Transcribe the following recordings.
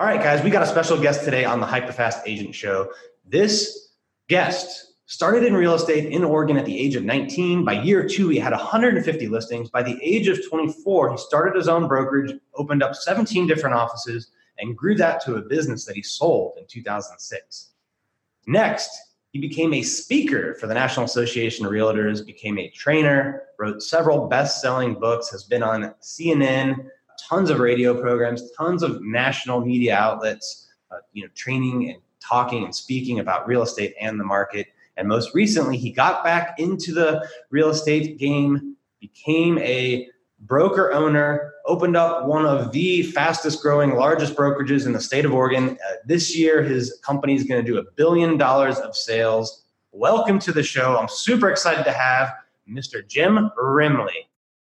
All right, guys, we got a special guest today on the Hyperfast Agent Show. This guest started in real estate in Oregon at the age of 19. By year two, he had 150 listings. By the age of 24, he started his own brokerage, opened up 17 different offices, and grew that to a business that he sold in 2006. Next, he became a speaker for the National Association of Realtors, became a trainer, wrote several best-selling books, has been on CNN, tons of radio programs, tons of national media outlets, training and talking and speaking about real estate and the market. And most recently, he got back into the real estate game, became a broker owner, opened up one of the fastest growing, largest brokerages in the state of Oregon. This year, his company is going to do $1 billion of sales. Welcome to the show. I'm super excited to have Mr. Jim Remley.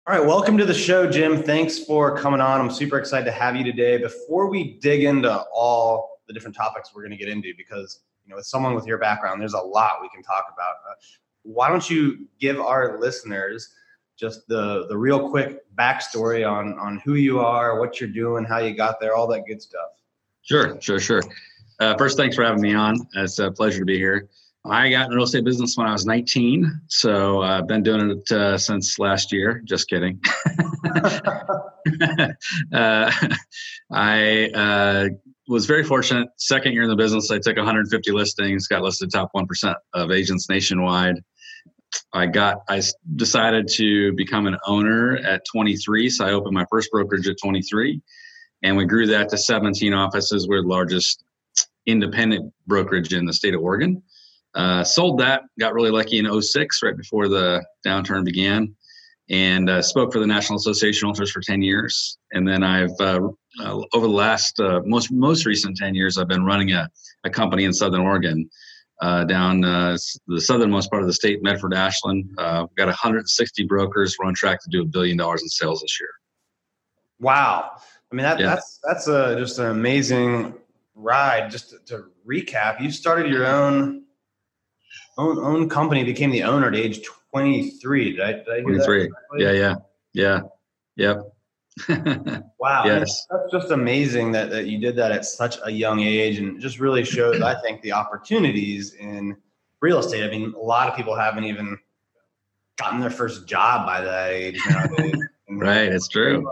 All right, welcome to the show, Jim. Thanks for coming on. I'm super excited to have you today. Before we dig into all the different topics we're going to get into, because with someone with your background, there's a lot we can talk about. Why don't you give our listeners just the real quick backstory on who you are, what you're doing, how you got there, all that good stuff. Sure. First, thanks for having me on. It's a pleasure to be here. I got in the real estate business when I was 19, so I've been doing it since last year. Just kidding. I was very fortunate. Second year in the business, I took 150 listings, got listed top 1% of agents nationwide. I decided to become an owner at 23, so I opened my first brokerage at 23, and we grew that to 17 offices. We're the largest independent brokerage in the state of Oregon. Sold that, got really lucky in 2006, right before the downturn began, and spoke for the National Association of Realtors for 10 years. And then I've, over the last most recent 10 years, I've been running a company in Southern Oregon, down the southernmost part of the state, Medford-Ashland. We've got 160 brokers. We're on track to do $1 billion in sales this year. Wow. I mean, that's just an amazing ride. Just to recap, you started your own company, became the owner at age 23. Did I hear 23. That? Yeah. Wow. Yes. That's just amazing that you did that at such a young age, and just really shows, I think, the opportunities in real estate. I mean, a lot of people haven't even gotten their first job by that age nowadays. Right. It's true.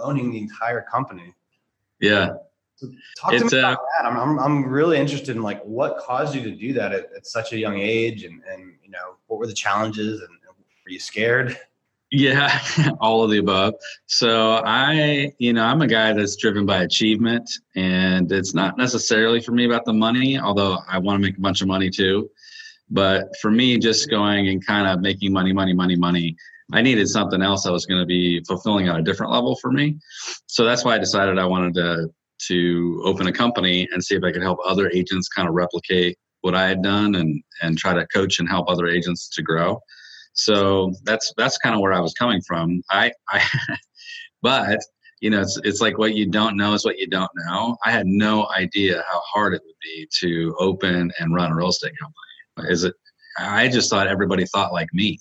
Owning the entire company. Yeah. So talk to me about that. I'm really interested in what caused you to do that at such a young age, and what were the challenges, and were you scared? Yeah, all of the above. So I'm a guy that's driven by achievement, and it's not necessarily for me about the money, although I want to make a bunch of money too. But for me, just going and kind of making money. I needed something else that was going to be fulfilling on a different level for me. So that's why I decided I wanted to open a company and see if I could help other agents kind of replicate what I had done, and try to coach and help other agents to grow. So that's kind of where I was coming from. But it's like what you don't know is what you don't know. I had no idea how hard it would be to open and run a real estate company. I just thought everybody thought like me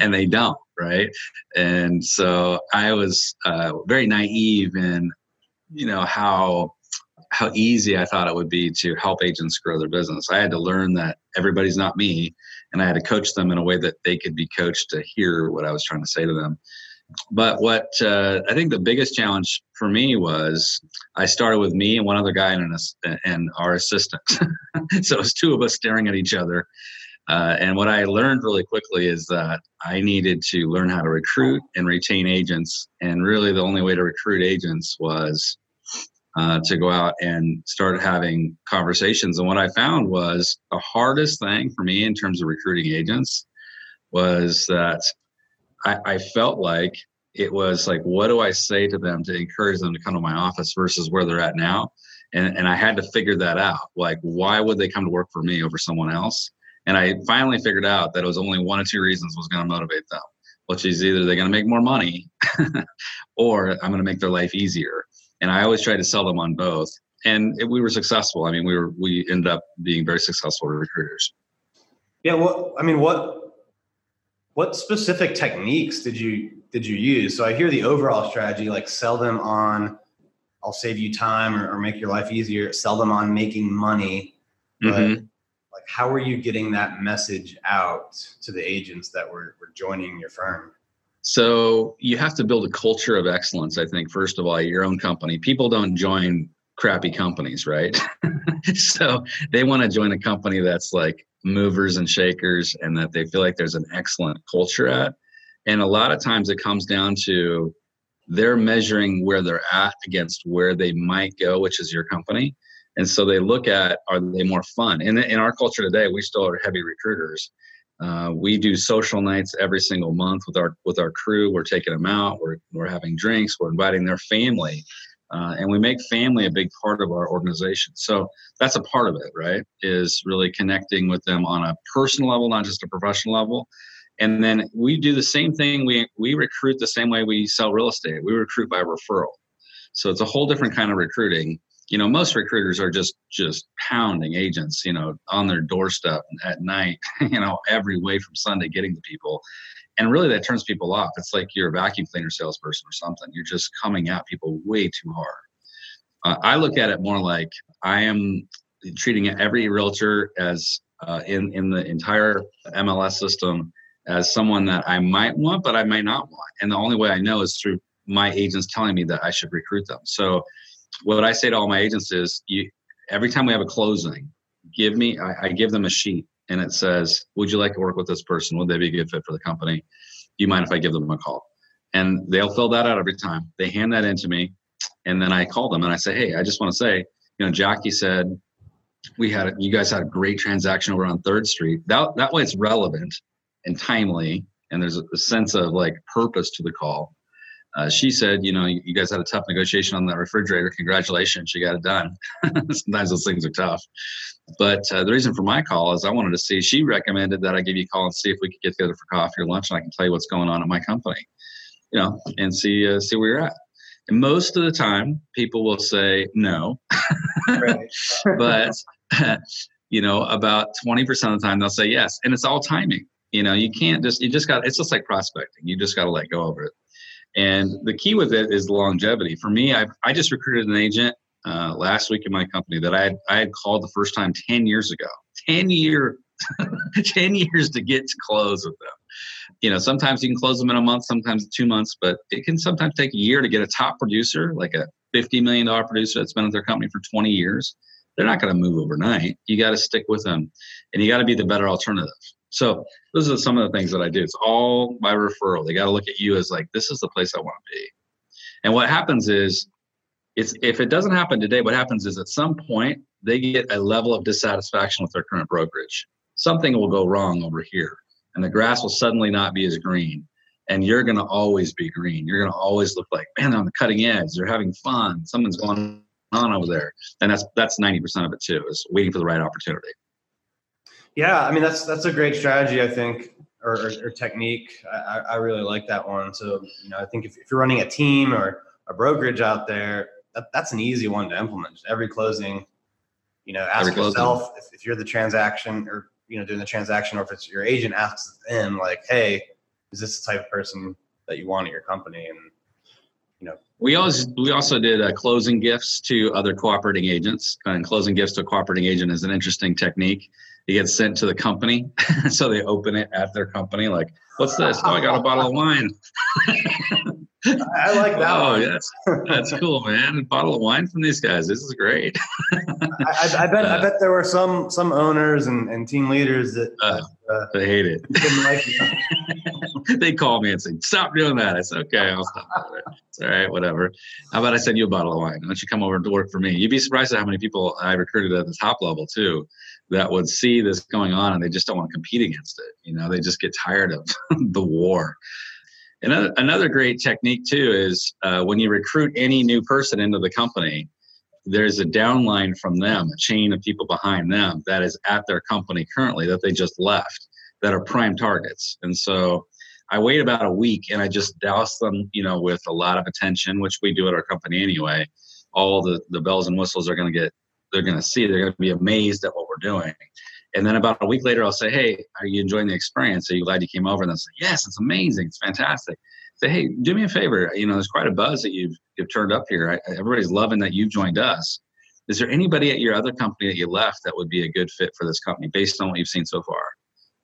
and they don't. Right. And so I was very naive in how easy I thought it would be to help agents grow their business. I had to learn that everybody's not me, and I had to coach them in a way that they could be coached to hear what I was trying to say to them. But what I think the biggest challenge for me was, I started with me and one other guy and our assistant. So it was two of us staring at each other. And what I learned really quickly is that I needed to learn how to recruit and retain agents. And really the only way to recruit agents was to go out and start having conversations. And what I found was, the hardest thing for me in terms of recruiting agents was that I felt like it was like, what do I say to them to encourage them to come to my office versus where they're at now? And I had to figure that out. Like, why would they come to work for me over someone else? And I finally figured out that it was only one of two reasons was going to motivate them, which is either they're going to make more money or I'm going to make their life easier. And I always tried to sell them on both. And we were successful. I mean, we ended up being very successful recruiters. Yeah. Well, I mean, what specific techniques did you use? So I hear the overall strategy, like sell them on, I'll save you time or make your life easier, sell them on making money. But like, how are you getting that message out to the agents that were joining your firm? So you have to build a culture of excellence. I think, first of all, your own company, people don't join crappy companies, right? So they want to join a company that's like movers and shakers and that they feel like there's an excellent culture at. And a lot of times it comes down to they're measuring where they're at against where they might go, which is your company. And so they look at, are they more fun? And in our culture today, we still are heavy recruiters. We do social nights every single month with our crew. We're taking them out. We're having drinks. We're inviting their family. And we make family a big part of our organization. So that's a part of it, right? Is really connecting with them on a personal level, not just a professional level. And then we do the same thing. We recruit the same way we sell real estate. We recruit by referral. So it's a whole different kind of recruiting. You know, most recruiters are just pounding agents, you know, on their doorstep at night, you know, every way from Sunday getting to people. And really that turns people off. It's like you're a vacuum cleaner salesperson or something. You're just coming at people way too hard. I look at it more like I am treating every realtor as in the entire MLS system as someone that I might want, but I might not want. And the only way I know is through my agents telling me that I should recruit them. So what I say to all my agents is every time we have a closing, I give them a sheet. And it says, would you like to work with this person? Would they be a good fit for the company? Do you mind if I give them a call? And they'll fill that out every time. They hand that in to me. And then I call them and I say, hey, I just want to say, you know, Jackie said, you guys had a great transaction over on 3rd Street. That way it's relevant and timely. And there's a sense of like purpose to the call. She said, you know, you guys had a tough negotiation on that refrigerator. Congratulations, you got it done. Sometimes those things are tough. But the reason for my call is I wanted to see, she recommended that I give you a call and see if we could get together for coffee or lunch and I can tell you what's going on at my company, you know, and see where you're at. And most of the time, people will say no. But, you know, about 20% of the time, they'll say yes. And it's all timing. You know, it's just like prospecting. You just got to let go of it. And the key with it is longevity. For me, I just recruited an agent last week in my company that I had called the first time 10 years ago. 10 years to get to close with them. You know, sometimes you can close them in a month, sometimes 2 months, but it can sometimes take a year to get a top producer, like a $50 million producer that's been at their company for 20 years. They're not going to move overnight. You got to stick with them and you got to be the better alternative. So those are some of the things that I do. It's all by referral. They got to look at you as like, this is the place I want to be. And what happens is, if it doesn't happen today, what happens is at some point, they get a level of dissatisfaction with their current brokerage. Something will go wrong over here. And the grass will suddenly not be as green. And you're going to always be green. You're going to always look like, man, they're on the cutting edge. They're having fun. Something's going on over there. And that's 90% of it too, is waiting for the right opportunity. Yeah, I mean, that's a great strategy, I think, or technique. I really like that one. So, you know, I think if you're running a team or a brokerage out there, that's an easy one to implement. Just every closing, you know, ask yourself if you're the transaction or, you know, doing the transaction, or if it's your agent asks them like, hey, is this the type of person that you want at your company? And, you know, we also did closing gifts to other cooperating agents, and closing gifts to a cooperating agent is an interesting technique. It gets sent to the company, so they open it at their company. Like, what's this? Oh, I got a bottle of wine. I like that. Oh, that's cool, man! A bottle of wine from these guys. This is great. I bet there were some owners and team leaders that they hate it. Didn't like it. They call me and say, "Stop doing that." I said, "Okay, I'll stop doing it. It's all right, whatever." How about I send you a bottle of wine? Why don't you come over to work for me? You'd be surprised at how many people I recruited at the top level too. That would see this going on and they just don't want to compete against it. You know, they just get tired of the war. Another great technique too is when you recruit any new person into the company, there's a downline from them, a chain of people behind them that is at their company currently that they just left that are prime targets. And so I wait about a week and I just douse them, with a lot of attention, which we do at our company anyway. All the bells and whistles are going to get, they're going to be amazed at what we're doing. And then about a week later, I'll say, hey, are you enjoying the experience? Are you glad you came over? And they'll say, yes, it's amazing. It's fantastic. Say, hey, do me a favor. There's quite a buzz that you've turned up here. Everybody's loving that you've joined us. Is there anybody at your other company that you left that would be a good fit for this company based on what you've seen so far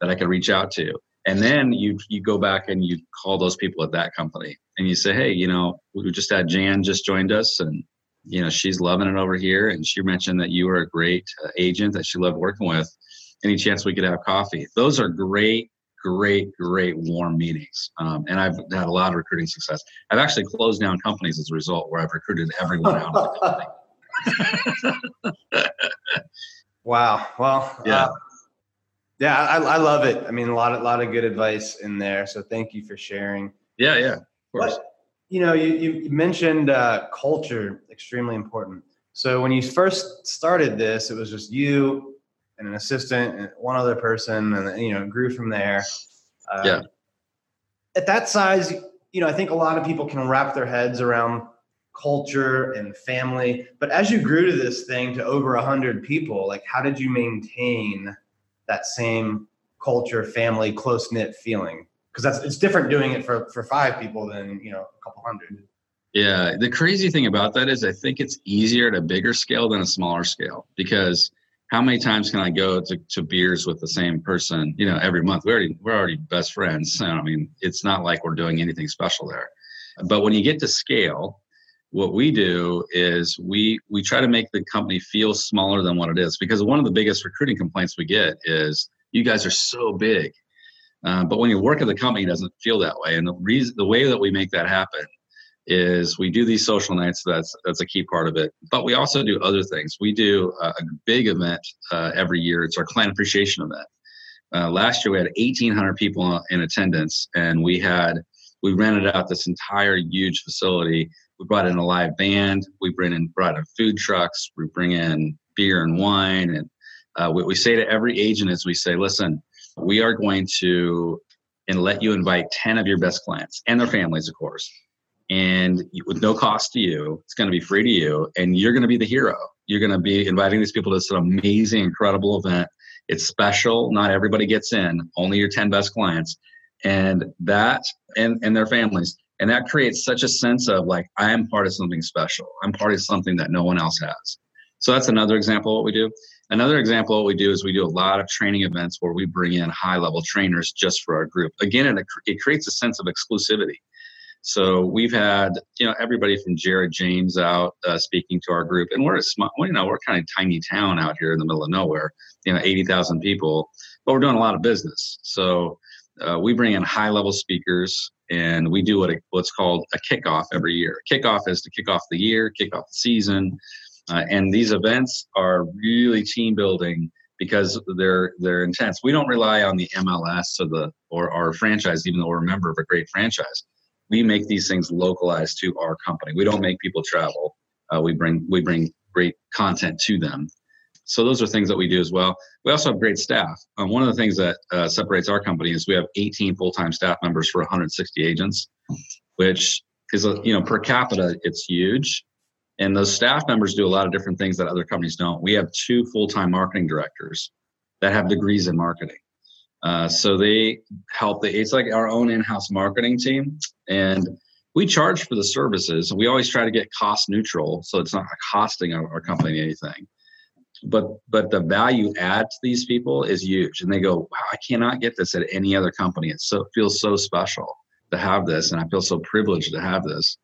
that I could reach out to? And then you go back and you call those people at that company and you say, hey, we just had Jan just joined us and, she's loving it over here. And she mentioned that you were a great agent that she loved working with. Any chance we could have coffee? Those are great warm meetings. And I've had a lot of recruiting success. I've actually closed down companies as a result where I've recruited everyone out of the company. Wow. Well, yeah. I love it. I mean, a lot of good advice in there. So thank you for sharing. Yeah. Of course. But, you mentioned culture, extremely important. So when you first started this, it was just you and an assistant and one other person, and it grew from there. At that size, I think a lot of people can wrap their heads around culture and family, but as you grew to this thing to over 100 people, how did you maintain that same culture, family, close knit feeling? Because it's different doing it for 5 people than, a couple hundred. Yeah. The crazy thing about that is I think it's easier at a bigger scale than a smaller scale, because how many times can I go to beers with the same person, every month? We're already best friends. So, it's not like we're doing anything special there. But when you get to scale, what we do is we try to make the company feel smaller than what it is, because one of the biggest recruiting complaints we get is you guys are so big. But when you work at the company, it doesn't feel that way. And the way that we make that happen is we do these social nights. That's a key part of it. But we also do other things. We do a big event every year. It's our client appreciation event. Last year we had 1,800 people in attendance, and we rented out this entire huge facility. We brought in a live band. We brought in food trucks. We bring in beer and wine. And what we say to every agent is we say, listen, we are going to let you invite 10 of your best clients and their families, of course. And with no cost to you, it's going to be free to you, and you're going to be the hero. You're going to be inviting these people to this amazing, incredible event. It's special. Not everybody gets in, only your 10 best clients and their families. And that creates such a sense of I am part of something special. I'm part of something that no one else has. So that's another example of what we do. Another example of what we do is we do a lot of training events where we bring in high-level trainers just for our group. Again, it creates a sense of exclusivity. So we've had, everybody from Jared James out speaking to our group, and we're a small, we're kind of tiny town out here in the middle of nowhere, 80,000 people, but we're doing a lot of business. So we bring in high-level speakers, and we do what's called a kickoff every year. Kickoff is to kick off the year, kick off the season, and these events are really team building because they're intense. We don't rely on the MLS or our franchise, even though we're a member of a great franchise. We make these things localized to our company. We don't make people travel. We bring great content to them. So those are things that we do as well. We also have great staff. One of the things that separates our company is we have 18 full-time staff members for 160 agents, which is, per capita, it's huge. And those staff members do a lot of different things that other companies don't. We have 2 full-time marketing directors that have degrees in marketing. So they help. It's like our own in-house marketing team, and we charge for the services. We always try to get cost neutral, so it's not costing our company anything. But the value add to these people is huge, and they go, "Wow, I cannot get this at any other company. It feels so special to have this, and I feel so privileged to have this."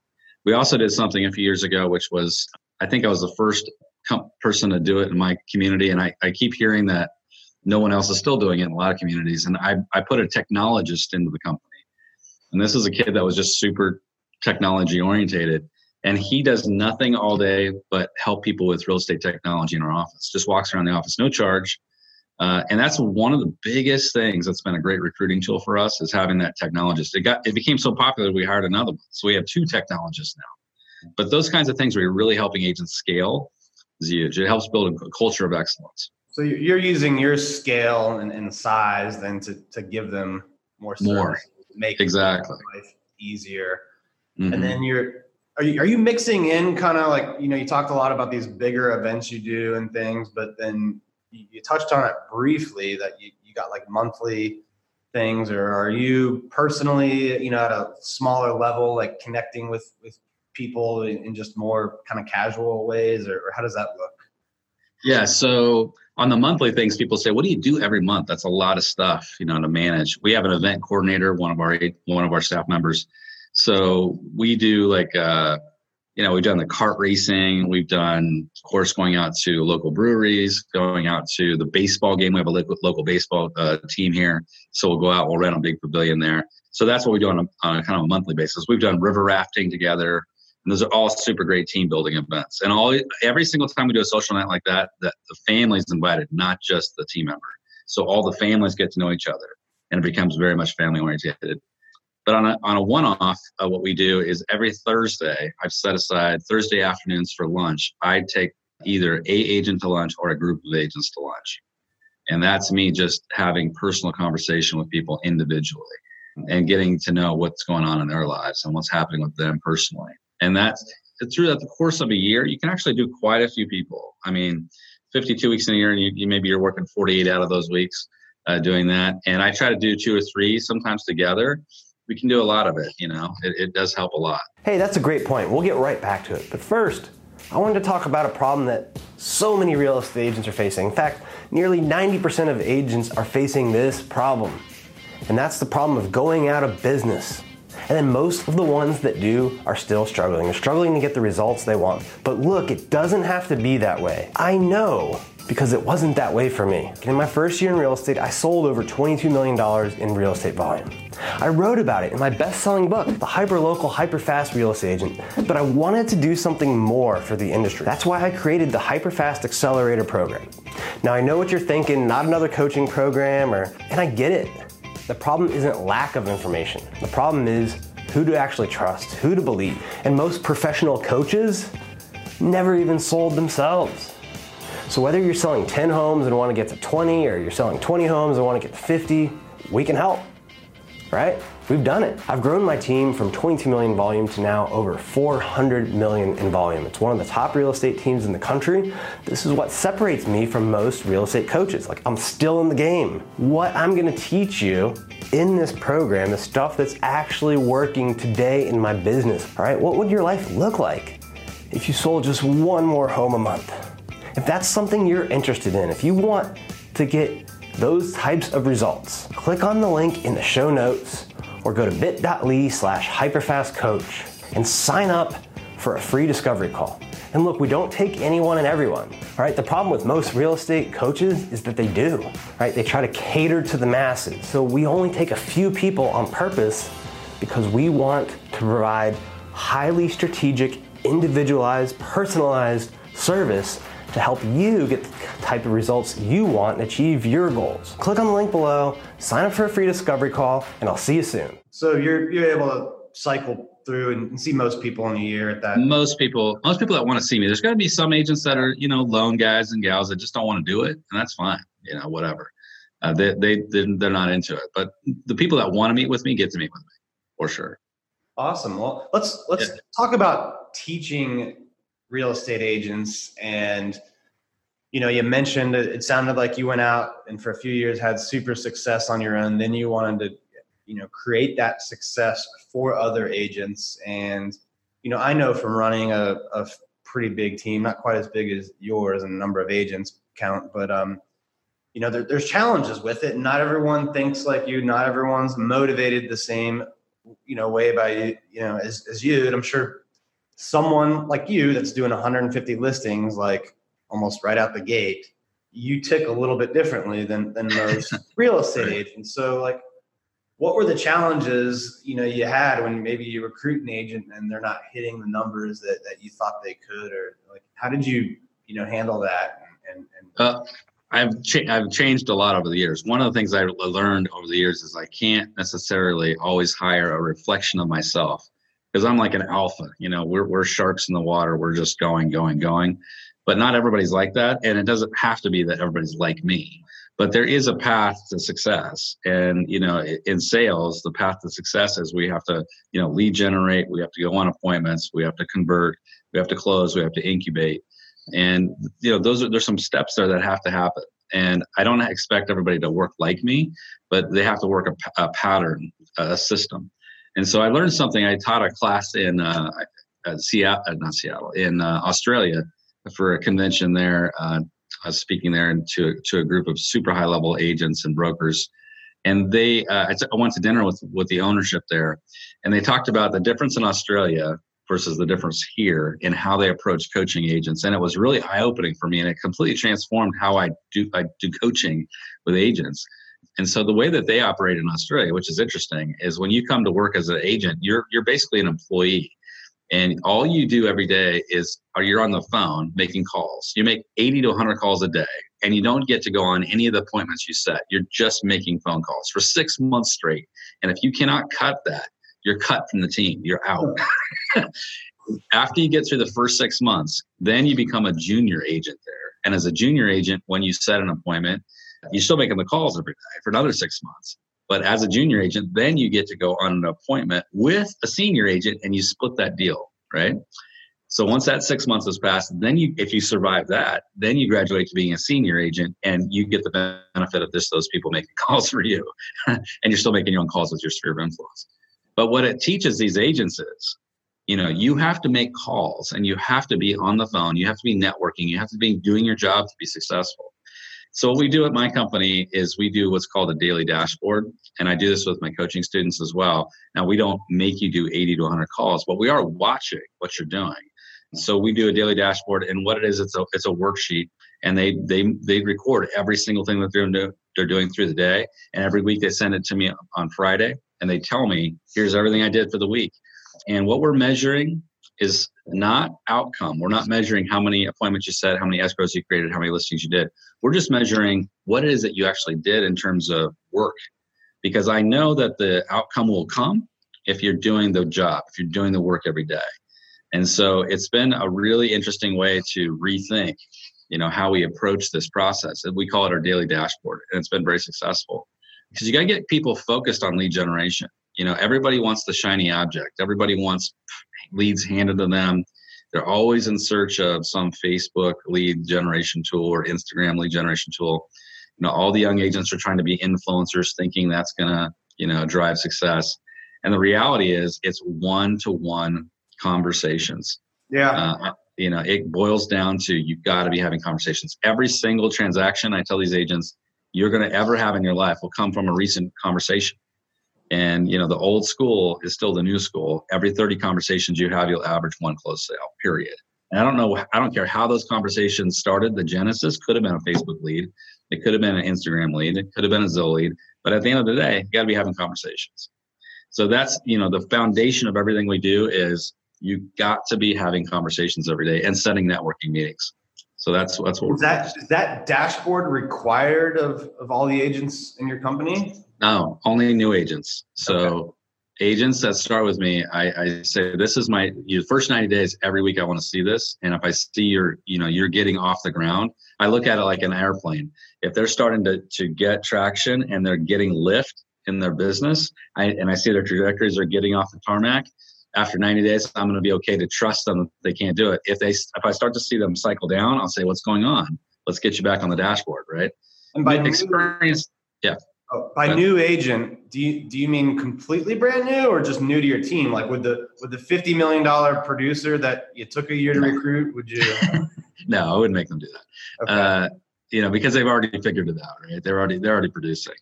We also did something a few years ago, which was I think I was the first person to do it in my community, and I keep hearing that. No one else is still doing it in a lot of communities. And I put a technologist into the company. And this is a kid that was just super technology orientated. And he does nothing all day but help people with real estate technology in our office. Just walks around the office, no charge. And that's one of the biggest things that's been a great recruiting tool for us, is having that technologist. It became so popular we hired another one. So we have two technologists now. But those kinds of things where you're really helping agents scale is huge. It helps build a culture of excellence. So you're using your scale and size then to give them more service, make exactly life easier. Mm-hmm. And then are you mixing in kind of like, you know, you talked a lot about these bigger events you do and things, but then you touched on it briefly that you got like monthly things, or are you personally, you know, at a smaller level, like connecting with people in just more kind of casual ways, or how does that look? Yeah. So on the monthly things, people say, what do you do every month? That's a lot of stuff, you know, to manage. We have an event coordinator, one of our staff members. So we do like, you know, we've done the kart racing. We've done, of course, going out to local breweries, going out to the baseball game. We have a local baseball team here. So we'll go out, we'll rent a big pavilion there. So that's what we do on a kind of a monthly basis. We've done river rafting together. And those are all super great team building events. And every single time we do a social night like that the family's invited, not just the team member. So all the families get to know each other, and it becomes very much family oriented. But on a one-off, what we do is every Thursday, I've set aside Thursday afternoons for lunch. I take either a agent to lunch or a group of agents to lunch. And that's me just having personal conversation with people individually and getting to know what's going on in their lives and what's happening with them personally. And that's throughout the course of a year, you can actually do quite a few people. I mean, 52 weeks in a year, and you maybe you're working 48 out of those weeks doing that. And I try to do two or three sometimes together. We can do a lot of it, you know, it does help a lot. Hey, that's a great point. We'll get right back to it. But first, I wanted to talk about a problem that so many real estate agents are facing. In fact, nearly 90% of agents are facing this problem. And that's the problem of going out of business. And then most of the ones that do are still struggling. They're struggling to get the results they want. But look, it doesn't have to be that way. I know, because it wasn't that way for me. In my first year in real estate, I sold over $22 million in real estate volume. I wrote about it in my best-selling book, The Hyperlocal Hyperfast Real Estate Agent, but I wanted to do something more for the industry. That's why I created the Hyperfast Accelerator Program. Now, I know what you're thinking, not another coaching program, and I get it. The problem isn't lack of information. The problem is who to actually trust, who to believe. And most professional coaches never even sold themselves. So whether you're selling 10 homes and want to get to 20, or you're selling 20 homes and want to get to 50, we can help, right? We've done it. I've grown my team from 22 million volume to now over 400 million in volume. It's one of the top real estate teams in the country. This is what separates me from most real estate coaches. Like, I'm still in the game. What I'm going to teach you in this program is stuff that's actually working today in my business. All right, what would your life look like if you sold just one more home a month? If that's something you're interested in, if you want to get those types of results, click on the link in the show notes or go to bit.ly/hyperfastcoach and sign up for a free discovery call. And look, we don't take anyone and everyone, all right? The problem with most real estate coaches is that they do, right? They try to cater to the masses. So we only take a few people on purpose because we want to provide highly strategic, individualized, personalized service to help you get the type of results you want and achieve your goals. Click on the link below, sign up for a free discovery call, and I'll see you soon. So you're able to cycle through and see most people in a year at that? Most people that want to see me. There's got to be some agents that are, you know, lone guys and gals that just don't want to do it, and that's fine, you know, whatever. They're not into it. But the people that want to meet with me get to meet with me, for sure. Awesome. Well, let's talk about teaching real estate agents. And, you know, you mentioned it sounded like you went out and for a few years had super success on your own. Then you wanted to, you know, create that success for other agents. And, you know, I know from running a pretty big team, not quite as big as yours in number of agents count, but, you know, there's challenges with it. Not everyone thinks like you, not everyone's motivated the same, you know, way by, you know, as you. And I'm sure someone like you that's doing 150 listings, like almost right out the gate, you tick a little bit differently than most real estate agents. So like, what were the challenges, you know, you had when maybe you recruit an agent and they're not hitting the numbers that you thought they could, or like, how did you, you know, handle that? And I've changed a lot over the years. One of the things I learned over the years is I can't necessarily always hire a reflection of myself, because I'm like an alpha. You know, we're sharks in the water. We're just going. But not everybody's like that. And it doesn't have to be that everybody's like me. But there is a path to success. And, you know, in sales, the path to success is we have to, you know, lead generate. We have to go on appointments. We have to convert. We have to close. We have to incubate. And, you know, there's some steps there that have to happen. And I don't expect everybody to work like me, but they have to work a pattern, a system. And so I learned something. I taught a class in Australia for a convention there. I was speaking there and to a group of super high level agents and brokers. And they, I went to dinner with the ownership there, and they talked about the difference in Australia versus the difference here in how they approach coaching agents. And it was really eye-opening for me, and it completely transformed how I do coaching with agents. And so the way that they operate in Australia, which is interesting, is when you come to work as an agent, you're basically an employee. And all you do every day is you're on the phone making calls. You make 80 to 100 calls a day, and you don't get to go on any of the appointments you set. You're just making phone calls for 6 months straight. And if you cannot cut that, you're cut from the team. You're out. After you get through the first 6 months, then you become a junior agent there. And as a junior agent, when you set an appointment, you're still making the calls every day for another 6 months. But as a junior agent, then you get to go on an appointment with a senior agent, and you split that deal, right? So once that 6 months has passed, then if you survive that, then you graduate to being a senior agent, and you get the benefit of those people making calls for you. And you're still making your own calls with your sphere of influence. But what it teaches these agents is, you know, you have to make calls, and you have to be on the phone. You have to be networking. You have to be doing your job to be successful. So what we do at my company is we do what's called a daily dashboard. And I do this with my coaching students as well. Now, we don't make you do 80 to 100 calls, but we are watching what you're doing. So we do a daily dashboard, and what it is, it's a worksheet, and they record every single thing that they're doing through the day. And every week they send it to me on Friday, and they tell me, here's everything I did for the week. And what we're measuring is not outcome. We're not measuring how many appointments you set, how many escrows you created, how many listings you did. We're just measuring what it is that you actually did in terms of work. Because I know that the outcome will come if you're doing the job, if you're doing the work every day. And so it's been a really interesting way to rethink, you know, how we approach this process. We call it our daily dashboard, and it's been very successful. Because you got to get people focused on lead generation. You know, everybody wants the shiny object. Everybody wants leads handed to them. They're always in search of some Facebook lead generation tool or Instagram lead generation tool. You know, all the young agents are trying to be influencers, thinking that's going to, you know, drive success. And the reality is it's one-to-one conversations. Yeah. You know, it boils down to, you've got to be having conversations. Every single transaction I tell these agents you're going to ever have in your life will come from a recent conversation. And, you know, the old school is still the new school. Every 30 conversations you have, you'll average one closed sale, period. And I don't care how those conversations started. The genesis could have been a Facebook lead. It could have been an Instagram lead. It could have been a Zillow lead. But at the end of the day, you got to be having conversations. So that's, you know, the foundation of everything we do is you got to be having conversations every day and setting networking meetings. So that's what we're doing. Is that dashboard required of all the agents in your company? No, only new agents. So Agents that start with me, I say, this is my first 90 days. Every week I want to see this. And if I see you're getting off the ground, I look at it like an airplane. If they're starting to get traction and they're getting lift in their business, and I see their trajectories are getting off the tarmac, after 90 days, I'm going to be okay to trust them that they can't do it. If I start to see them cycle down, I'll say, what's going on? Let's get you back on the dashboard, right? And by experience, yeah. By new agent, do you mean completely brand new or just new to your team? Like would the $50 million producer that you took a year to recruit, would you? No, I wouldn't make them do that. Okay. You know, because they've already figured it out, right? They're already producing.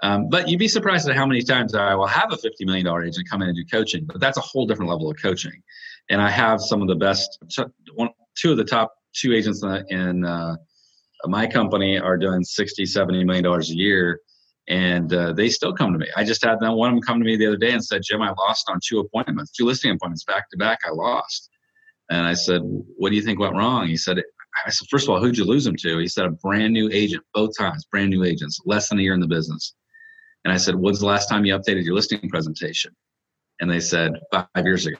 But you'd be surprised at how many times I will have a $50 million agent come in and do coaching, but that's a whole different level of coaching. And I have some of the best, two of the top two agents in my company are doing $60, $70 million a year. And they still come to me. I just had one of them come to me the other day and said, Jim, I lost on two listing appointments back to back. I lost. And I said, what do you think went wrong? He said, I said, first of all, who'd you lose them to? He said, a brand new agent, both times, brand new agents, less than a year in the business. And I said, when's the last time you updated your listing presentation? And they said, 5 years ago.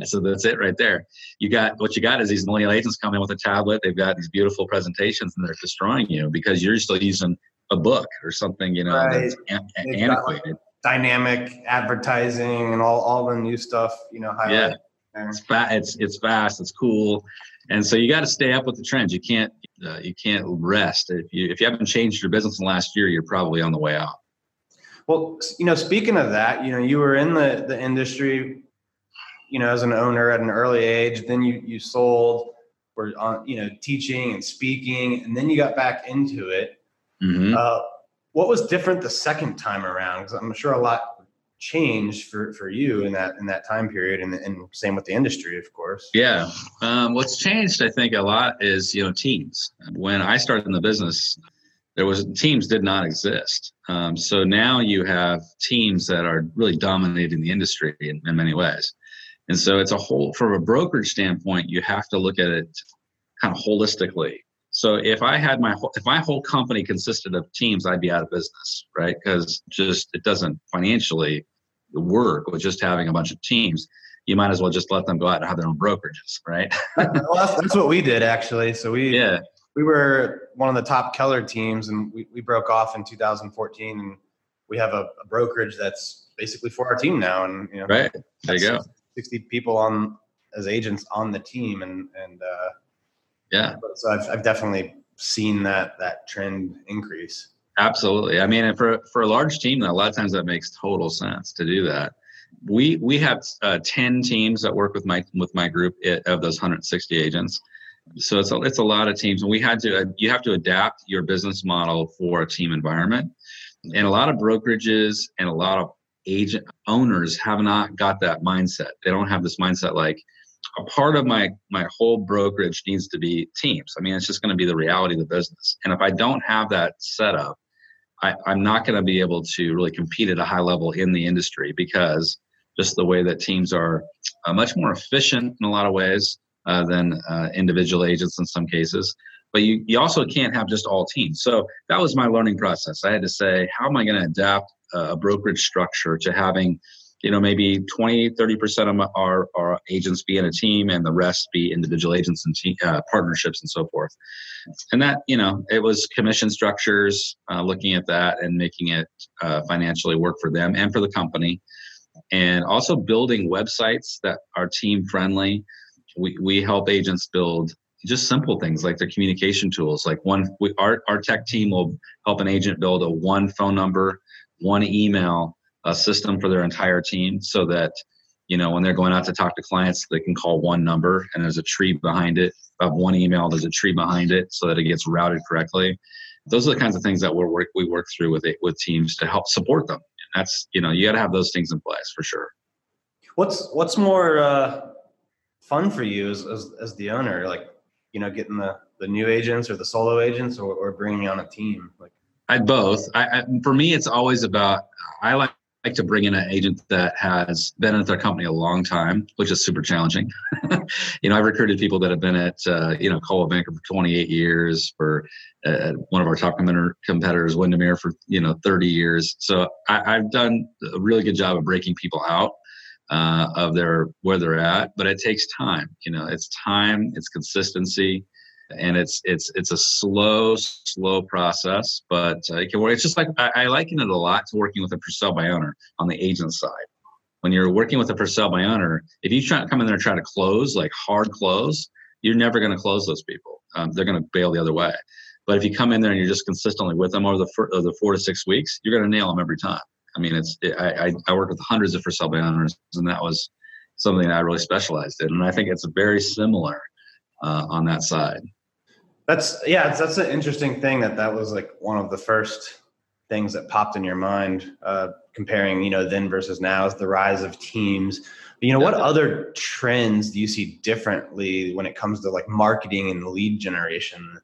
I said, that's it right there. You got, what you got is these millennial agents come in with a tablet. They've got these beautiful presentations and they're destroying you because you're still using a book or something, you know, right. That's antiquated. Dynamic advertising and all the new stuff, you know. Yeah. It's fast. It's cool. And so you got to stay up with the trends. You can't rest. If you haven't changed your business in the last year, you're probably on the way out. Well, you know, speaking of that, you know, you were in the industry, you know, as an owner at an early age, then you sold, were on, you know, teaching and speaking, and then you got back into it. Mm-hmm. What was different the second time around? Because I'm sure a lot changed for you in that time period, and same with the industry, of course. Yeah. What's changed, I think, a lot is, you know, teams. When I started in the business, teams did not exist. So now you have teams that are really dominating the industry in many ways. And so it's from a brokerage standpoint, you have to look at it kind of holistically. So if my whole company consisted of teams, I'd be out of business, right? Because it doesn't financially work with just having a bunch of teams. You might as well just let them go out and have their own brokerages, right? Well, that's what we did, actually. So we were one of the top Keller teams, and we broke off in 2014, and we have a brokerage that's basically for our team now. And you know, right, there you go. 60 people as agents on the team, and yeah. So I've definitely seen that trend increase. Absolutely. I mean, and for a large team, a lot of times that makes total sense to do that. We have 10 teams that work with my group of those 160 agents. So it's a lot of teams, and you have to adapt your business model for a team environment. And a lot of brokerages and a lot of agent owners have not got that mindset. They don't have this mindset like, a part of my whole brokerage needs to be teams. I mean, it's just going to be the reality of the business. And if I don't have that set up, I'm not going to be able to really compete at a high level in the industry, because just the way that teams are much more efficient in a lot of ways than individual agents in some cases. But you also can't have just all teams. So that was my learning process. I had to say, how am I going to adapt a brokerage structure to having, you know, maybe 20, 30% of our agents be in a team and the rest be individual agents and partnerships and so forth. And that, you know, it was commission structures, looking at that and making it financially work for them and for the company. And also building websites that are team friendly. We help agents build just simple things like their communication tools. Like our tech team will help an agent build a one phone number, one email, a system for their entire team, so that, you know, when they're going out to talk to clients, they can call one number and there's a tree behind it. If I have one email, there's a tree behind it so that it gets routed correctly. Those are the kinds of things that we work through with teams to help support them. And that's, you know, you got to have those things in place for sure. What's more fun for you as the owner, like, you know, getting the new agents or the solo agents or bringing on a team? Like, I both, for me, it's always about, I like to bring in an agent that has been at their company a long time, which is super challenging. You know, I've recruited people that have been at, you know, Coldwell Banker for 28 years, for one of our top competitors, Windermere, for, you know, 30 years. So I've done a really good job of breaking people out of where they're at, but it takes time. You know, it's time, it's consistency, and it's a slow process, but it can work. It's just like, I liken it a lot to working with a for sale by owner on the agent side. When you're working with a for sale by owner, if you try to come in there and try to close, like hard close, you're never going to close those people. They're going to bail the other way. But if you come in there and you're just consistently with them over the 4 to 6 weeks, you're going to nail them every time. I mean, I worked with hundreds of for sale by owners, and that was something that I really specialized in. And I think it's very similar on that side. That's an interesting thing that was like one of the first things that popped in your mind, comparing, you know, then versus now, is the rise of teams. But, you know, what other trends do you see differently when it comes to like marketing and lead generation?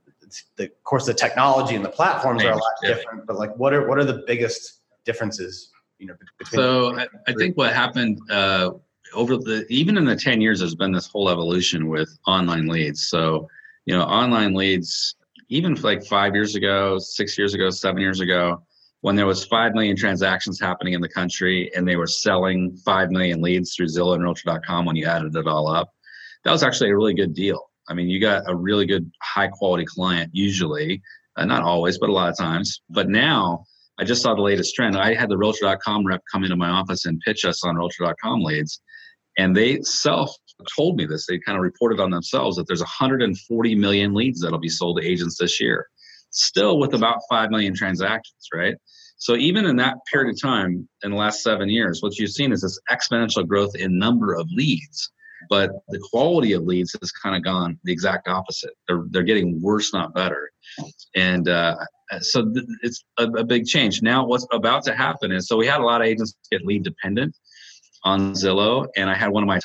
Of course, the technology and the platforms are a lot different, but like, what are the biggest differences, you know, between? So I think what happened over the, even in the 10 years, there's been this whole evolution with online leads. So, you know, online leads, even like 5 years ago, 6 years ago, 7 years ago, when there was 5 million transactions happening in the country and they were selling 5 million leads through Zillow and Realtor.com, when you added it all up, that was actually a really good deal. I mean, you got a really good high quality client usually, not always, but a lot of times. But now I just saw the latest trend. I had the Realtor.com rep come into my office and pitch us on Realtor.com leads. And they told me this. They kind of reported on themselves that there's 140 million leads that'll be sold to agents this year, still with about 5 million transactions, right? So even in that period of time, in the last 7 years, what you've seen is this exponential growth in number of leads. But the quality of leads has kind of gone the exact opposite. They're getting worse, not better. And so it's a big change. Now what's about to happen is, so we had a lot of agents get lead dependent on Zillow. And I had one of my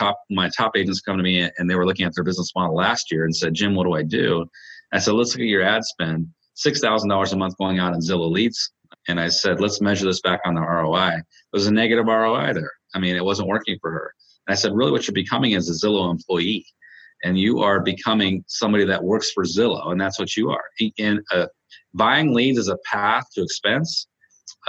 top agents come to me, and they were looking at their business model last year and said, "Jim, what do I do?" I said, "Let's look at your ad spend, $6,000 a month going out in Zillow leads." And I said, "Let's measure this back on the ROI." There was a negative ROI there. I mean, it wasn't working for her. I said, "Really, what you're becoming is a Zillow employee, and you are becoming somebody that works for Zillow, and that's what you are." And buying leads is a path to expense.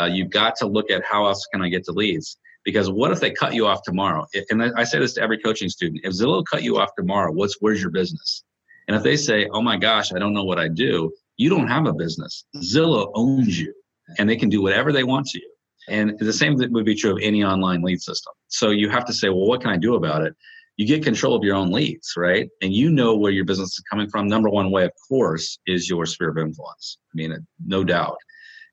You've got to look at how else can I get to leads, because what if they cut you off tomorrow? And I say this to every coaching student: if Zillow cut you off tomorrow, where's your business? And if they say, "Oh my gosh, I don't know what I do," you don't have a business. Zillow owns you, and they can do whatever they want to you. And the same would be true of any online lead system. So you have to say, well, what can I do about it? You get control of your own leads, right? And you know where your business is coming from. Number one way, of course, is your sphere of influence. I mean, no doubt.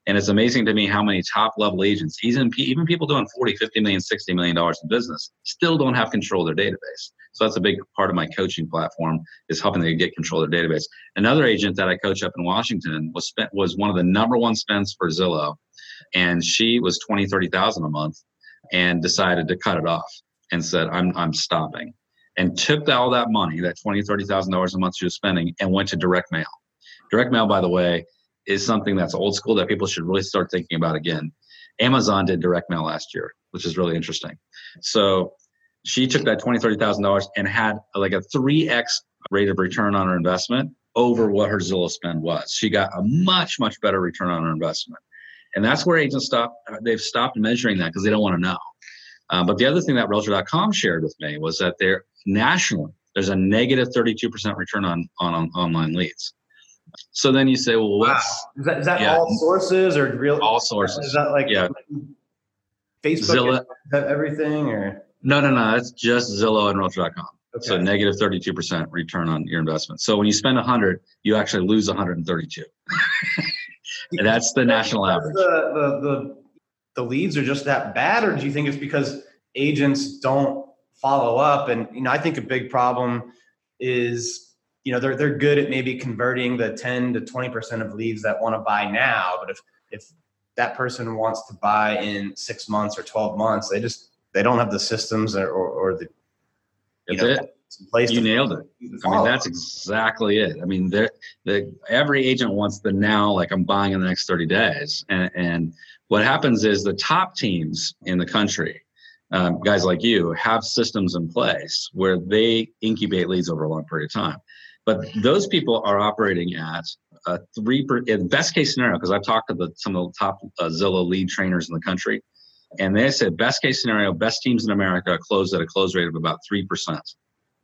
And it's amazing to me how many top-level agents, even people doing $40, $50 million, $60 million in business, still don't have control of their database. So that's a big part of my coaching platform, is helping them get control of their database. Another agent that I coach up in Washington was one of the number one spends for Zillow. And she was $20,000-$30,000 a month, and decided to cut it off and said, I'm stopping, and took all that money, that $20,000-$30,000 a month she was spending, and went to direct mail. Direct mail, by the way, is something that's old school that people should really start thinking about again. Amazon did direct mail last year, which is really interesting. So she took that $20,000-$30,000 and had like a 3x rate of return on her investment over what her Zillow spend was. She got a much, much better return on her investment. And that's where agents stop. They've stopped measuring that because they don't want to know. But the other thing that Realtor.com shared with me was that nationally, there's a negative 32% return on online leads. So then you say, well, what's... Wow. Is that all sources or real? All sources. Is that like Facebook, Zillow, everything? Or? No. It's just Zillow and Realtor.com. Okay. So negative 32% return on your investment. So when you spend 100, you actually lose 132. And that's the national average. The leads are just that bad, or do you think it's because agents don't follow up? And I think a big problem is they're good at maybe converting the 10 to 20% of leads that want to buy now, but if that person wants to buy in 6 months or 12 months, they don't have the systems or the place. You nailed it. I mean, that's exactly it. I mean, every agent wants the now, like I'm buying in the next 30 days. And what happens is the top teams in the country, guys like you, have systems in place where they incubate leads over a long period of time. But those people are operating at a 3%, in best case scenario, because I've talked to some of the top Zillow lead trainers in the country, and they said best case scenario, best teams in America close at a close rate of about 3%.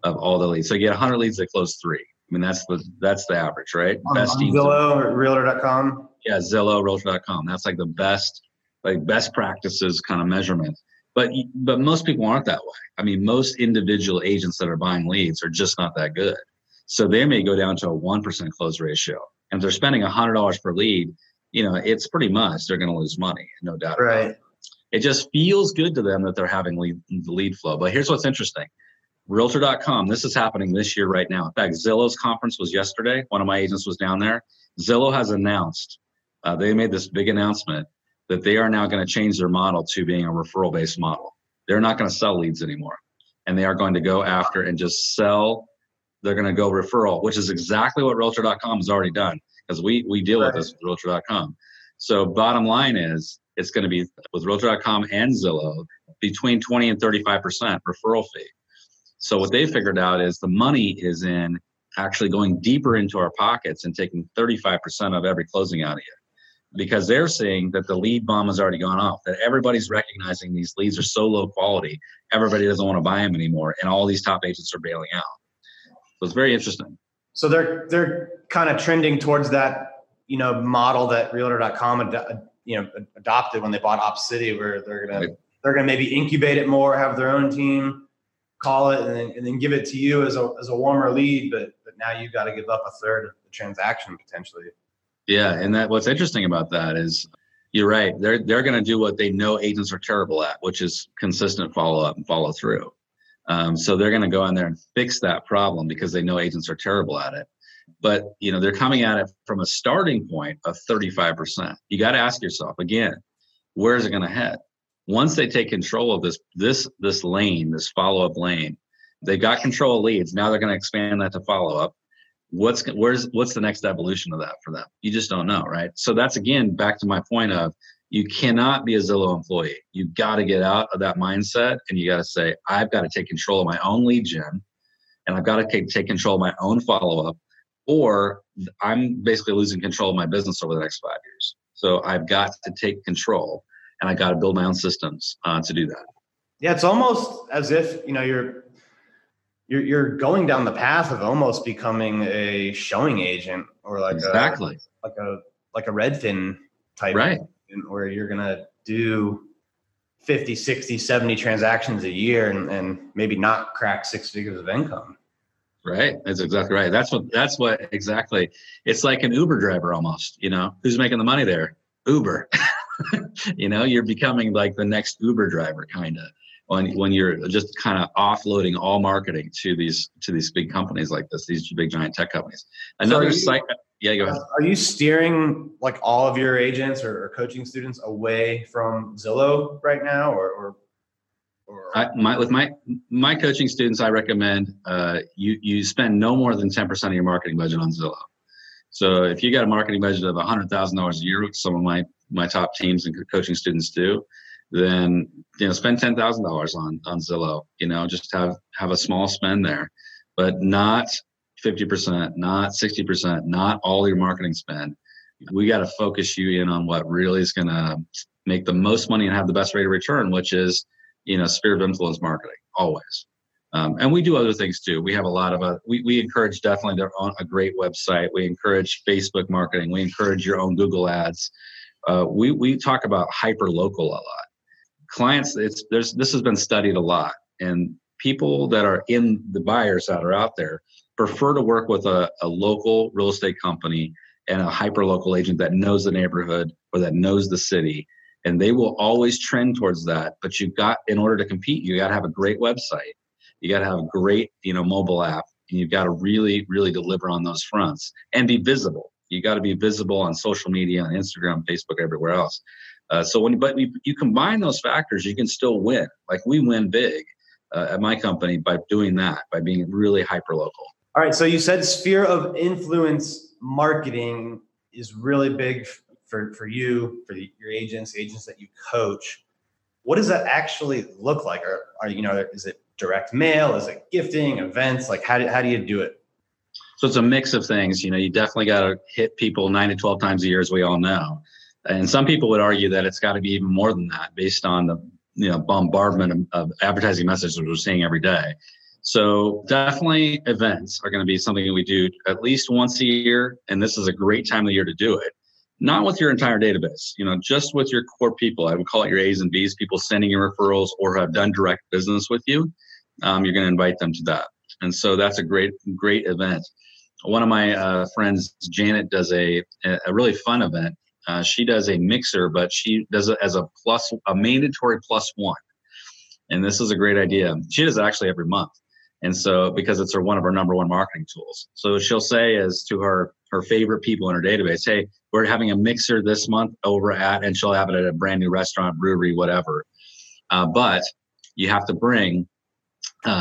Of all the leads. So you get 100 leads that close 3. I mean, that's the average, right? Best teams. Zillow or Realtor.com? Yeah, Zillow, Realtor.com. That's like the best practices kind of measurement. But most people aren't that way. I mean, most individual agents that are buying leads are just not that good. So they may go down to a 1% close ratio. And if they're spending $100 per lead, it's pretty much they're going to lose money, no doubt. Right. It just feels good to them that they're having lead flow. But here's what's interesting. Realtor.com, this is happening this year right now. In fact, Zillow's conference was yesterday. One of my agents was down there. Zillow has announced, they made this big announcement that they are now going to change their model to being a referral-based model. They're not going to sell leads anymore. And they are going to go after and just sell. They're going to go referral, which is exactly what Realtor.com has already done, because we deal with this with Realtor.com. So bottom line is it's going to be with Realtor.com and Zillow between 20 and 35% referral fee. So what they figured out is the money is in actually going deeper into our pockets and taking 35% of every closing out of you, because they're seeing that the lead bomb has already gone off, that everybody's recognizing these leads are so low quality, everybody doesn't want to buy them anymore, and all these top agents are bailing out. So it's very interesting. So they're kind of trending towards that, you know, model that Realtor.com adopted when they bought OpCity, where they're gonna maybe incubate it more, have their own team, call it, and then give it to you as a warmer lead. But now you've got to give up a third of the transaction potentially. Yeah, and that what's interesting about that is you're right. They're gonna do what they know agents are terrible at, which is consistent follow up and follow through. So they're going to go in there and fix that problem because they know agents are terrible at it. But, you know, they're coming at it from a starting point of 35%. You got to ask yourself again, where is it going to head? Once they take control of this lane, this follow-up lane, they've got control of leads. Now they're going to expand that to follow-up. What's the next evolution of that for them? You just don't know, right? So that's, again, back to my point of, you cannot be a Zillow employee. You've got to get out of that mindset, and you got to say, I've got to take control of my own lead gen, and I've got to take control of my own follow-up, or I'm basically losing control of my business over the next 5 years. So I've got to take control, and I've got to build my own systems to do that. Yeah, it's almost as if, you know, you're going down the path of almost becoming a showing agent, or like a Redfin type, right? Where you're going to do 50, 60, 70 transactions a year and maybe not crack six figures of income. Right. That's exactly right. That's what exactly. It's like an Uber driver almost, you know, who's making the money there? Uber. You know, you're becoming like the next Uber driver kind of when you're just kind of offloading all marketing to these big companies like this, these big giant tech companies. Another site. Yeah, go ahead. Are you steering like all of your agents or coaching students away from Zillow right now, or? With my coaching students, I recommend you spend no more than 10% of your marketing budget on Zillow. So if you got a marketing budget of $100,000 a year, which some of my top teams and coaching students do, then you know spend $10,000 on Zillow. You know, just have a small spend there, but not 50%, not 60%, not all your marketing spend. We got to focus you in on what really is going to make the most money and have the best rate of return, which is, you know, sphere of influence marketing always. And we do other things too. We have a lot of, we encourage definitely a great website. We encourage Facebook marketing. We encourage your own Google ads. We talk about hyper local a lot. Clients, this has been studied a lot, and people that are in the buyers that are out there prefer to work with a local real estate company and a hyper-local agent that knows the neighborhood or that knows the city. And they will always trend towards that. But in order to compete, you got to have a great website. You got to have a great, you know, mobile app. And you've got to really, really deliver on those fronts and be visible. You got to be visible on social media, on Instagram, Facebook, everywhere else. So when you combine those factors, you can still win. Like we win big at my company by doing that, by being really hyper-local. All right. So you said sphere of influence marketing is really big for you, for your agents that you coach. What does that actually look like? Or you know, is it direct mail? Is it gifting, events? Like how do you do it? So it's a mix of things. You know, you definitely got to hit people 9 to 12 times a year, as we all know. And some people would argue that it's got to be even more than that based on the, you know, bombardment of advertising messages we're seeing every day. So definitely events are going to be something that we do at least once a year. And this is a great time of the year to do it. Not with your entire database, you know, just with your core people. I would call it your A's and B's, people sending you referrals or have done direct business with you. You're going to invite them to that. And so that's a great, great event. One of my friends, Janet, does a really fun event. She does a mixer, but she does it as a mandatory +1. And this is a great idea. She does it actually every month. And so, because it's one of her number one marketing tools. So she'll say as to her favorite people in her database, hey, we're having a mixer this month over at, and she'll have it at a brand new restaurant, brewery, whatever. But you have to bring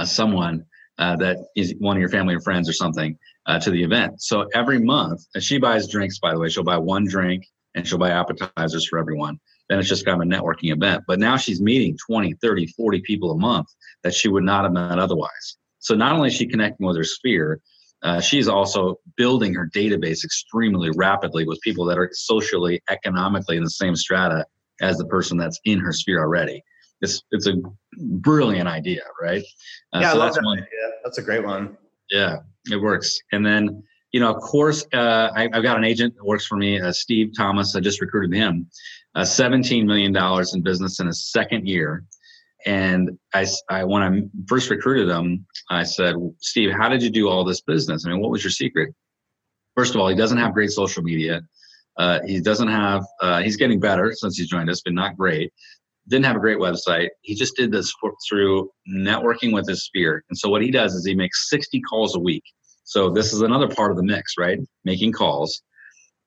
someone that is one of your family or friends or something to the event. So every month, and she buys drinks, by the way, she'll buy one drink and she'll buy appetizers for everyone. then it's just kind of a networking event. But now she's meeting 20, 30, 40 people a month that she would not have met otherwise. So not only is she connecting with her sphere, she's also building her database extremely rapidly with people that are socially, economically in the same strata as the person that's in her sphere already. It's a brilliant idea, right? Yeah, so I love that idea. That's a great one. Yeah, it works. And then, you know, of course, I've got an agent that works for me, Steve Thomas. I just recruited him, $17 million in business in his second year. And I when I first recruited him, I said, Steve, how did you do all this business? I mean, what was your secret? First of all, he doesn't have great social media. He doesn't have, he's getting better since he's joined us, but not great. Didn't have a great website. He just did this through networking with his sphere. And so what he does is he makes 60 calls a week. So this is another part of the mix, right? Making calls.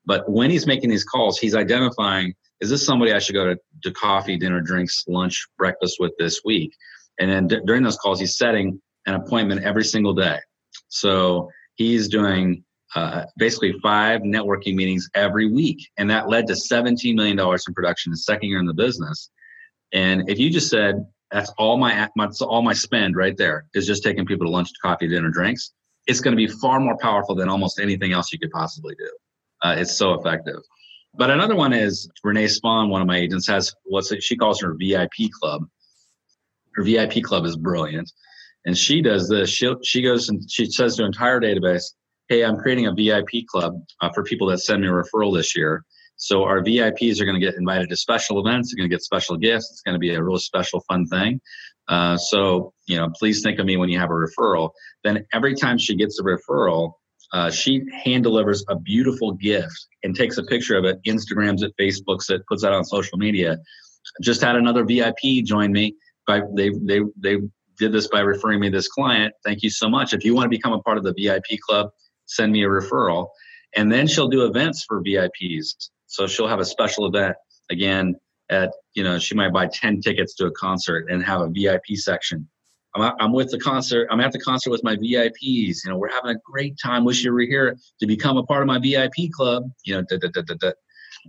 But when he's making these calls, he's identifying, is this somebody I should go to coffee, dinner, drinks, lunch, breakfast with this week? And then during those calls, he's setting an appointment every single day. So he's doing basically 5 networking meetings every week. And that led to $17 million in production in the second year in the business. And if you just said, that's all my spend right there is just taking people to lunch, coffee, dinner, drinks, it's going to be far more powerful than almost anything else you could possibly do. It's so effective. But another one is Renee Spawn, one of my agents, has what she calls her VIP club. Her VIP club is brilliant. And she does this. She goes and she says to her entire database, hey, I'm creating a VIP club for people that send me a referral this year. So our VIPs are going to get invited to special events. They're going to get special gifts. It's going to be a really special, fun thing. So, you know, please think of me when you have a referral. Then every time she gets a referral, she hand delivers a beautiful gift and takes a picture of it, Instagrams it, Facebooks it, puts that on social media. Just had another VIP join me. They did this by referring me this client. Thank you so much. If you want to become a part of the VIP club, send me a referral. And then she'll do events for VIPs. So she'll have a special event again at, you know, she might buy 10 tickets to a concert and have a VIP section. I'm with the concert. I'm at the concert with my VIPs. You know, we're having a great time. Wish you were here to become a part of my VIP club. You know,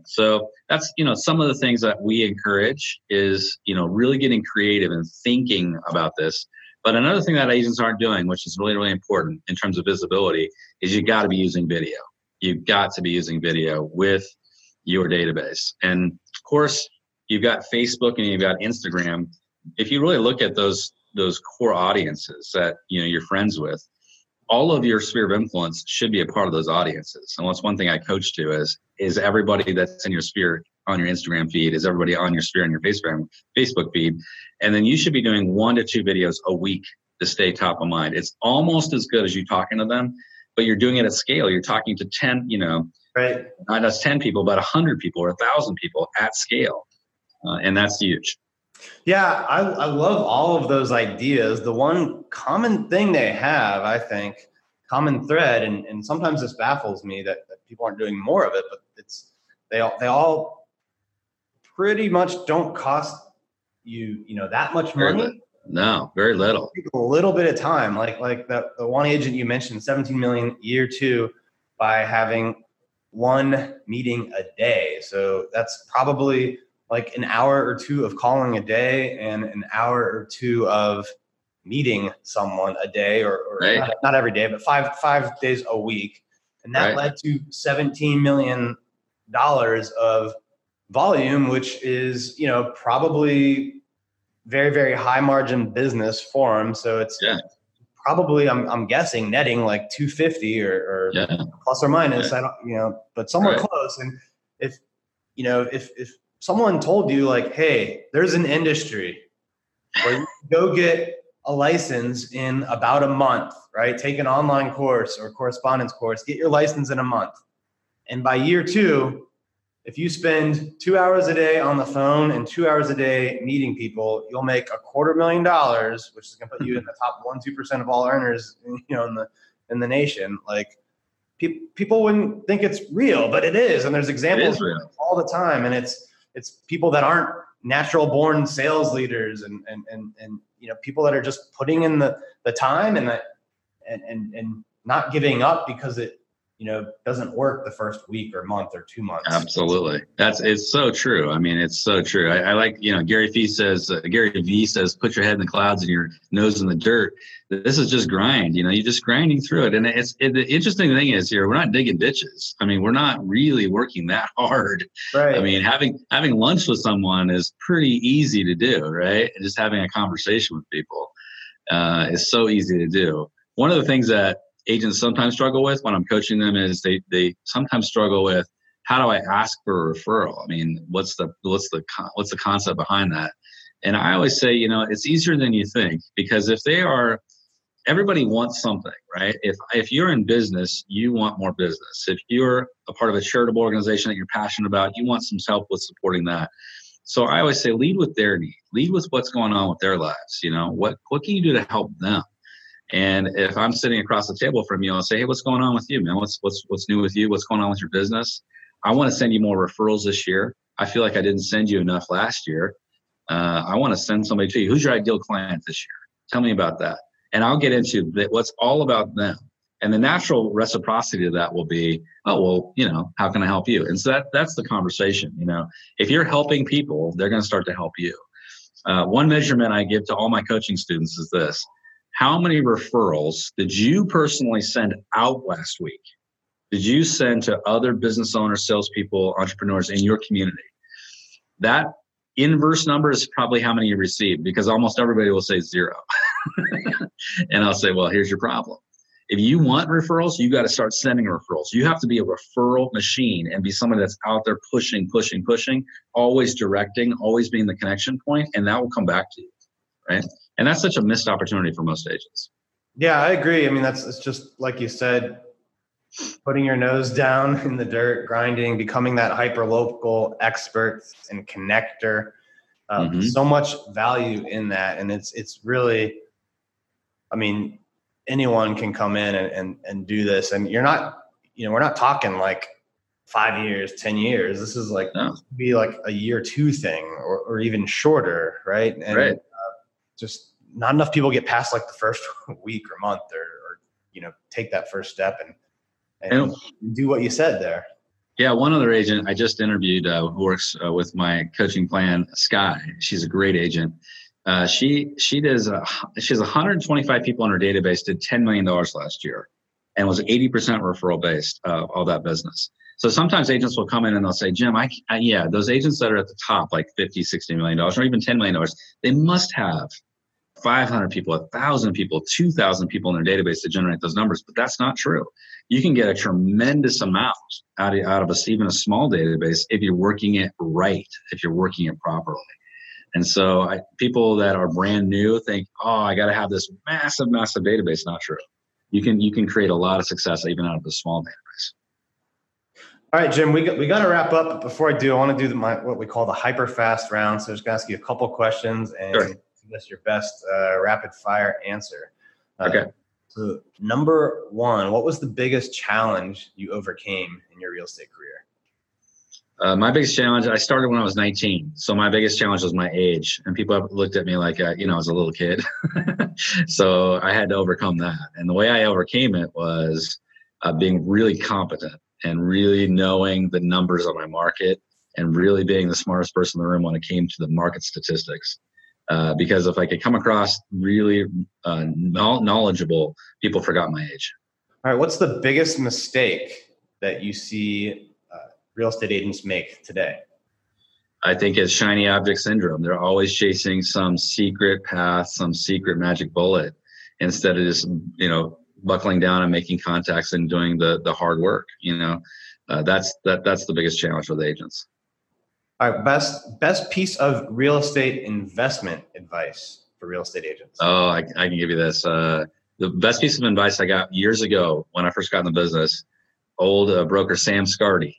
So that's, you know, some of the things that we encourage is, you know, really getting creative and thinking about this. But another thing that agents aren't doing, which is really, really important in terms of visibility, is you got to be using video. You've got to be using video with your database. And of course, you've got Facebook and you've got Instagram. If you really look at those core audiences that, you know, you're friends with, all of your sphere of influence should be a part of those audiences. And that's one thing I coach to is everybody that's in your sphere on your Instagram feed, is everybody on your sphere on your Facebook feed. And then you should be doing 1 to 2 videos a week to stay top of mind. It's almost as good as you talking to them, but you're doing it at scale. You're talking to 10, you know, right. Not just 10 people, but 100 people or 1,000 people at scale. And that's huge. Yeah, I love all of those ideas. The one common thing they have, I think, common thread, and sometimes this baffles me that people aren't doing more of it, but it's they all pretty much don't cost you that much money. No, very little. A little bit of time, like the one agent you mentioned, $17 million year 2 by having 1 meeting a day. So that's probably like an hour or 2 of calling a day and an hour or 2 of meeting someone a day, or right. not every day, but five days a week. And that right. led to $17 million of volume, which is, you know, probably very, very high margin business for them. So it's yeah. probably, I'm guessing, netting like 250 or yeah. plus or minus, right. I don't, you know, but somewhere right. close. And if, you know, if someone told you like, hey, there's an industry where you go get a license in about a month, right? Take an online course or correspondence course, get your license in a month. And by year 2, if you spend 2 hours a day on the phone and 2 hours a day meeting people, you'll make $250,000, which is going to put you in the top 1-2% of all earners, you know, in the nation. Like, people wouldn't think it's real, but it is. And there's examples all the time. And it's people that aren't natural born sales leaders and you know, people that are just putting in the time and not giving up because it you know, doesn't work the first week or month or 2 months. Absolutely. It's so true. I mean, it's so true. I like, you know, Gary Vee says, put your head in the clouds and your nose in the dirt. This is just grind, you know, you're just grinding through it. And the interesting thing is here, we're not digging ditches. I mean, we're not really working that hard. Right. I mean, having lunch with someone is pretty easy to do, right? And just having a conversation with people is so easy to do. One of the things that agents sometimes struggle with when I'm coaching them is they sometimes struggle with, how do I ask for a referral? I mean, what's the concept behind that? And I always say, you know, it's easier than you think, because everybody wants something, right? If you're in business, you want more business. If you're a part of a charitable organization that you're passionate about, you want some help with supporting that. So I always say, lead with their need, lead with what's going on with their lives. You know, what can you do to help them? And if I'm sitting across the table from you, I'll say, hey, what's going on with you, man? What's new with you? What's going on with your business? I want to send you more referrals this year. I feel like I didn't send you enough last year. I want to send somebody to you. Who's your ideal client this year? Tell me about that. And I'll get into what's all about them. And the natural reciprocity of that will be, oh, well, you know, how can I help you? And so that's the conversation. You know, if you're helping people, they're going to start to help you. One measurement I give to all my coaching students is this. How many referrals did you personally send out last week? Did you send to other business owners, salespeople, entrepreneurs in your community? That inverse number is probably how many you received, because almost everybody will say zero. And I'll say, well, here's your problem. If you want referrals, you got to start sending referrals. You have to be a referral machine and be somebody that's out there pushing, always directing, always being the connection point, and that will come back to you, right? And that's such a missed opportunity for most agents. Yeah, I agree. I mean, it's just like you said, putting your nose down in the dirt, grinding, becoming that hyperlocal expert and connector. So much value in that. And it's really, I mean, anyone can come in and do this. And you're not, you know, we're not talking like 5 years, 10 years. This is like, no. This could be like a year two thing or even shorter, right? And, right. Just not enough people get past like the first week or month or you know, take that first step and do what you said there. Yeah. One other agent I just interviewed who works with my coaching plan, Sky. She's a great agent. She has 125 people in her database, did $10 million last year and was 80% referral based of all that business. So sometimes agents will come in and they'll say, Jim, yeah, those agents that are at the top, like $50, $60 million, or even $10 million, they must have 500 people, 1,000 people, 2,000 people in their database to generate those numbers. But that's not true. You can get a tremendous amount out of even a small database if you're working it right, if you're working it properly. And so people that are brand new think, oh, I got to have this massive, massive database. Not true. You can create a lot of success even out of a small database. All right, Jim, we got to wrap up. But before I do, I want to do what we call the hyper fast round. So I'm just going to ask you a couple questions and give us your best rapid fire answer. Okay. So number one, what was the biggest challenge you overcame in your real estate career? My biggest challenge, I started when I was 19. So my biggest challenge was my age. And people have looked at me like, you know, I was a little kid. So I had to overcome that. And the way I overcame it was being really competent and really knowing the numbers on my market and really being the smartest person in the room when it came to the market statistics. Because if I could come across really knowledgeable, people forgot my age. All right. What's the biggest mistake that you see real estate agents make today? I think it's shiny object syndrome. They're always chasing some secret path, some secret magic bullet, instead of just, you know, buckling down and making contacts and doing the hard work. You know, that's the biggest challenge for the agents. All right. Best piece of real estate investment advice for real estate agents. Oh, I can give you this. The best piece of advice I got years ago when I first got in the business, old broker, Sam Scardi.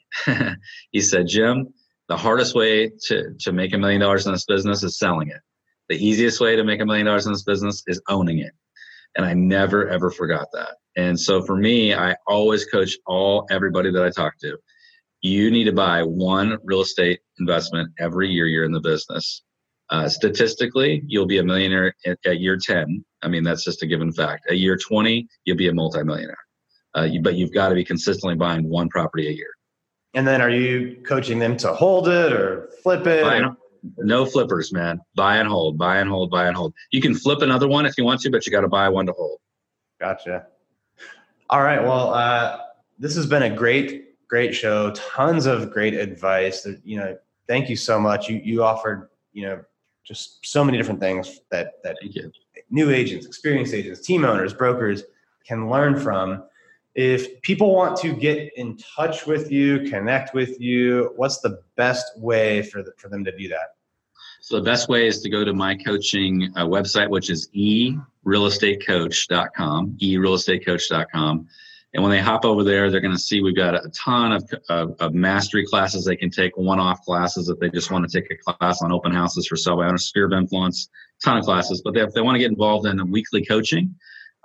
He said, Jim, the hardest way to make $1 million in this business is selling it. The easiest way to make $1 million in this business is owning it. And I never, ever forgot that. And so for me, I always coach everybody that I talk to. You need to buy one real estate investment every year you're in the business. Statistically, you'll be a millionaire at year 10. I mean, that's just a given fact. At year 20, you'll be a multimillionaire. but you've got to be consistently buying one property a year. And then are you coaching them to hold it or flip it? No flippers, man. Buy and hold, buy and hold, buy and hold. You can flip another one if you want to, but you got to buy one to hold. Gotcha. All right. Well, this has been a great show. Tons of great advice. You know, thank you so much. You offered, just so many different things that new agents, experienced agents, team owners, brokers can learn from. If people want to get in touch with you, connect with you, what's the best way for them to do that? So the best way is to go to my coaching website, which is eRealEstateCoach.com, eRealEstateCoach.com. And when they hop over there, they're going to see we've got a ton of mastery classes. They can take one-off classes if they just want to take a class on open houses for sale by owner, sphere of influence, ton of classes. But if they want to get involved in the weekly coaching,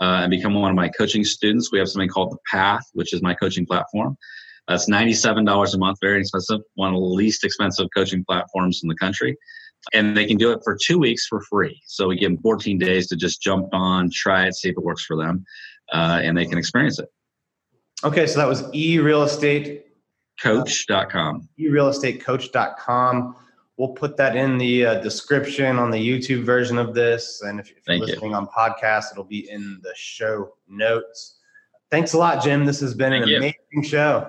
and become one of my coaching students, we have something called The Path, which is my coaching platform. That's $97 a month, very expensive, one of the least expensive coaching platforms in the country. And they can do it for 2 weeks for free. So we give them 14 days to just jump on, try it, see if it works for them, and they can experience it. Okay, so that was eRealEstateCoach.com. eRealEstateCoach.com. We'll put that in the description on the YouTube version of this. And if you're listening on podcast, it'll be in the show notes. Thanks a lot, Jim. This has been an amazing show.